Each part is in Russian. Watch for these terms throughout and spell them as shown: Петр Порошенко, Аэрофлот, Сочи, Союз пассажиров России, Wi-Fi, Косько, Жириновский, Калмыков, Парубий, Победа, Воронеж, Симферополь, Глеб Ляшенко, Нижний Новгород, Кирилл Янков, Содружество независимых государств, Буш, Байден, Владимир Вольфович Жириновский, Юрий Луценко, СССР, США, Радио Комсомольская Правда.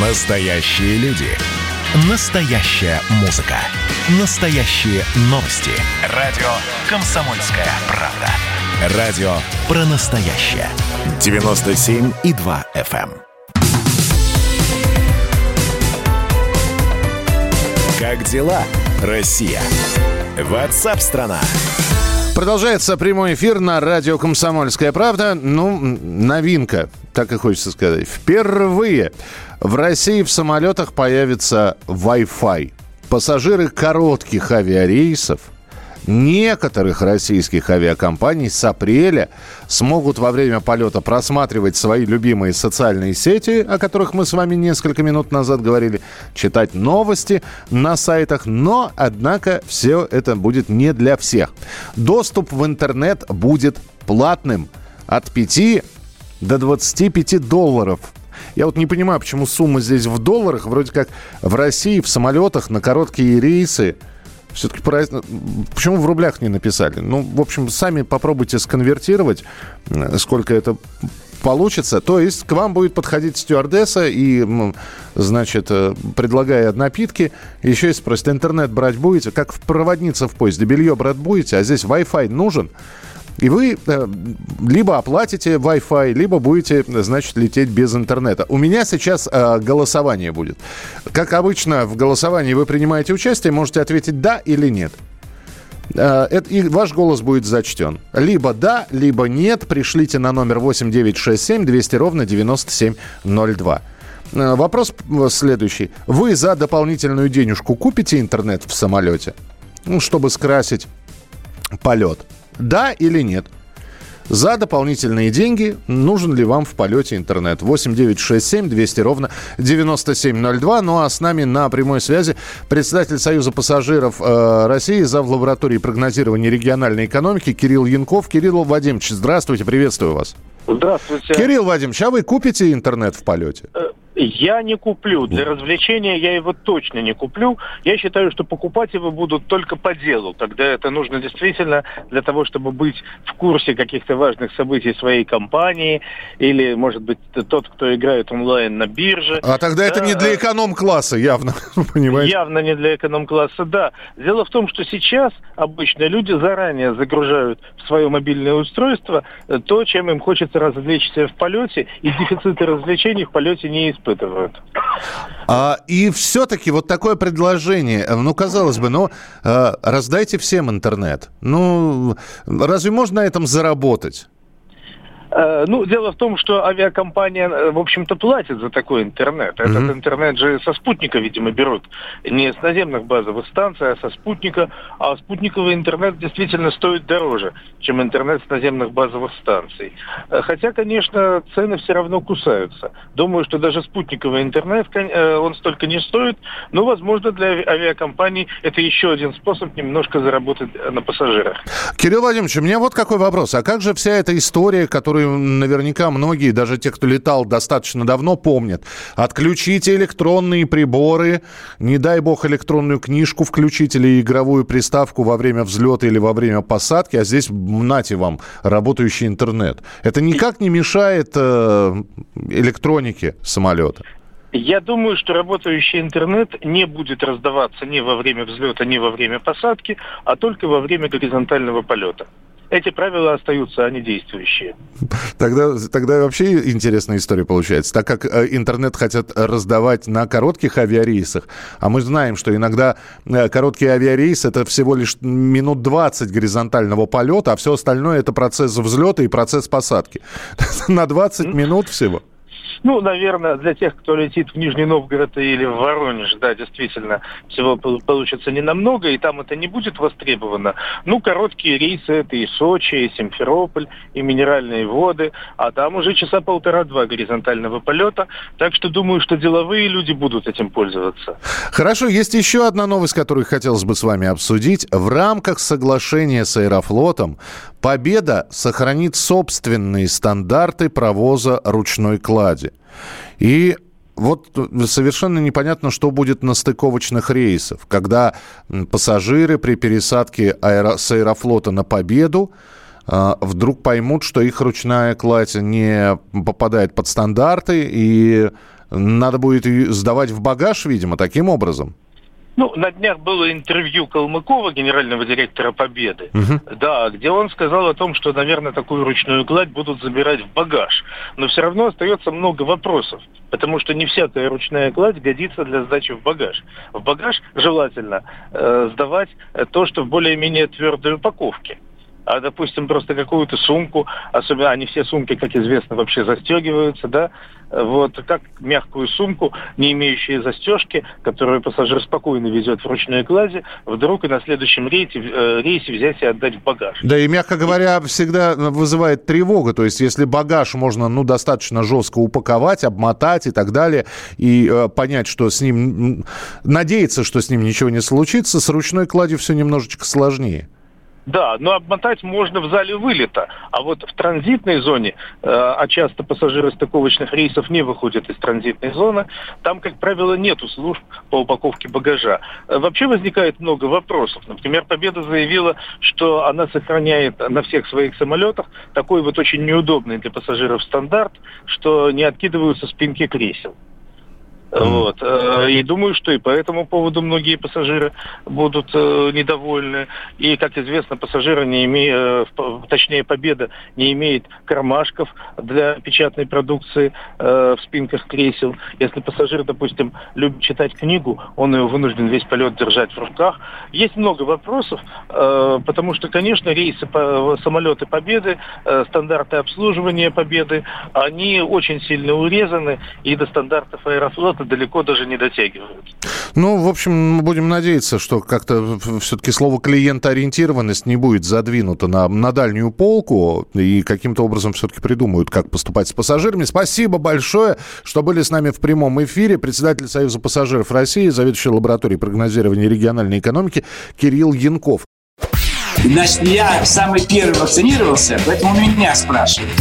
Настоящие люди. Настоящая музыка. Настоящие новости. Радио «Комсомольская правда». Радио про настоящее. 97,2 FM. Как дела, Россия? Ватсап-страна. Продолжается прямой эфир на радио «Комсомольская правда». Новинка, так и хочется сказать. Впервые в России в самолетах появится Wi-Fi. Пассажиры коротких авиарейсов некоторых российских авиакомпаний с апреля смогут во время полета просматривать свои любимые социальные сети, о которых мы с вами несколько минут назад говорили, читать новости на сайтах, но, однако, все это будет не для всех. Доступ в интернет будет платным от $5 до $25. Я вот не понимаю, почему сумма здесь в долларах, вроде как в России в самолетах на короткие рейсы. Все-таки почему в рублях не написали? В общем, сами попробуйте сконвертировать, сколько это получится. То есть к вам будет подходить стюардесса и, предлагая напитки, еще и спросит: интернет брать будете? Как проводница в поезде, белье брать будете? А здесь Wi-Fi нужен. И вы либо оплатите Wi-Fi, либо будете, лететь без интернета. У меня сейчас голосование будет. Как обычно, в голосовании вы принимаете участие, можете ответить «да» или «нет». И ваш голос будет зачтен. Либо «да», либо «нет». Пришлите на номер 8967 200 97 02. Вопрос следующий. Вы за дополнительную денежку купите интернет в самолете, чтобы скрасить полет? Да или нет? За дополнительные деньги нужен ли вам в полете интернет? 8 967 200 97 02. Ну а с нами на прямой связи председатель Союза пассажиров России, зав. Лаборатории прогнозирования региональной экономики Кирилл Янков. Кирилл Вадимович, здравствуйте, приветствую вас. Здравствуйте. Кирилл Вадимович, а вы купите интернет в полете? Я не куплю. Для развлечения я его точно не куплю. Я считаю, что покупать его будут только по делу. Тогда это нужно действительно для того, чтобы быть в курсе каких-то важных событий своей компании. Или, может быть, тот, кто играет онлайн на бирже. А тогда это не для эконом-класса, явно. Понимаете? Явно не для эконом-класса, да. Дело в том, что сейчас обычно люди заранее загружают в свое мобильное устройство то, чем им хочется развлечься в полете. И дефициты развлечений в полете не испытывают. И все-таки вот такое предложение. Казалось бы, раздайте всем интернет. Разве можно на этом заработать? Дело в том, что авиакомпания, в общем-то, платит за такой интернет. Этот интернет же со спутника, видимо, берут. Не с наземных базовых станций, а со спутника. А спутниковый интернет действительно стоит дороже, чем интернет с наземных базовых станций. Хотя, конечно, цены все равно кусаются. Думаю, что даже спутниковый интернет, он столько не стоит. Но, возможно, для авиакомпаний это еще один способ немножко заработать на пассажирах. Кирилл Владимирович, у меня вот какой вопрос. А как же вся эта история, которая наверняка многие, даже те, кто летал достаточно давно, помнят. Отключите электронные приборы, не дай бог электронную книжку включить или игровую приставку во время взлета или во время посадки, а здесь, нате вам, работающий интернет. Это никак не мешает электронике самолета? Я думаю, что работающий интернет не будет раздаваться ни во время взлета, ни во время посадки, а только во время горизонтального полета. Эти правила остаются, они действующие. Тогда вообще интересная история получается. Так как интернет хотят раздавать на коротких авиарейсах, а мы знаем, что иногда короткие авиарейсы — это всего лишь минут 20 горизонтального полета, а все остальное — это процесс взлета и процесс посадки. На 20 минут всего. Наверное, для тех, кто летит в Нижний Новгород или в Воронеж, да, действительно, всего получится ненамного, и там это не будет востребовано. Короткие рейсы — это и Сочи, и Симферополь, и Минеральные воды, а там уже часа полтора-два горизонтального полета, так что думаю, что деловые люди будут этим пользоваться. Хорошо, есть еще одна новость, которую хотелось бы с вами обсудить. В рамках соглашения с Аэрофлотом «Победа» сохранит собственные стандарты провоза ручной клади. И вот совершенно непонятно, что будет на стыковочных рейсах, когда пассажиры при пересадке с Аэрофлота на «Победу» вдруг поймут, что их ручная кладь не попадает под стандарты, и надо будет сдавать в багаж, видимо, таким образом. Ну, на днях было интервью Калмыкова, генерального директора «Победы», да, где он сказал о том, что, наверное, такую ручную кладь будут забирать в багаж. Но все равно остается много вопросов, потому что не всякая ручная кладь годится для сдачи в багаж. В багаж желательно сдавать то, что в более-менее твердой упаковке. А, допустим, просто какую-то сумку, особенно они все сумки, как известно, вообще застегиваются, да, вот, как мягкую сумку, не имеющую застежки, которую пассажир спокойно везет в ручной клади, вдруг и на следующем рейсе взять и отдать в багаж. Да, и, мягко говоря, всегда вызывает тревогу, то есть если багаж можно, ну, достаточно жестко упаковать, обмотать и так далее, и понять, что с ним, надеяться, что с ним ничего не случится, с ручной кладью все немножечко сложнее. Да, но обмотать можно в зале вылета. А вот в транзитной зоне, а часто пассажиры стыковочных рейсов не выходят из транзитной зоны, там, как правило, нету служб по упаковке багажа. Вообще возникает много вопросов. Например, «Победа» заявила, что она сохраняет на всех своих самолетах такой вот очень неудобный для пассажиров стандарт, что не откидываются спинки кресел. Вот. И думаю, что и по этому поводу многие пассажиры будут недовольны. И, как известно, пассажиры не имеют, точнее, «Победа» не имеет кармашков для печатной продукции в спинках кресел. Если пассажир, допустим, любит читать книгу, он ее вынужден весь полет держать в руках. Есть много вопросов, потому что, конечно, рейсы, самолеты «Победы», стандарты обслуживания «Победы», они очень сильно урезаны и до стандартов «Аэрофлота» далеко даже не дотягивают. Ну, в общем, будем надеяться, что как-то все-таки слово «клиентоориентированность» не будет задвинуто на дальнюю полку, и каким-то образом все-таки придумают, как поступать с пассажирами. Спасибо большое, что были с нами в прямом эфире. Председатель Союза пассажиров России, заведующий лабораторией прогнозирования региональной экономики Кирилл Янков. Значит, я самый первый вакцинировался, поэтому меня спрашивают.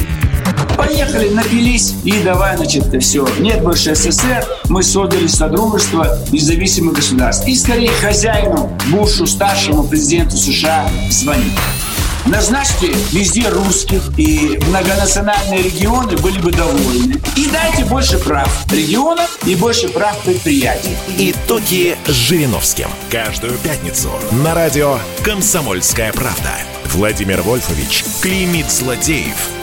Поехали, напились и давай, значит, все. Нет больше СССР, мы создали Содружество независимых государств. И скорее хозяину, Бушу, старшему президенту США звонить. Назначьте везде русских, и многонациональные регионы были бы довольны. И дайте больше прав регионам и больше прав предприятий. Итоги с Жириновским. Каждую пятницу на радио «Комсомольская правда». Владимир Вольфович клеймит злодеев,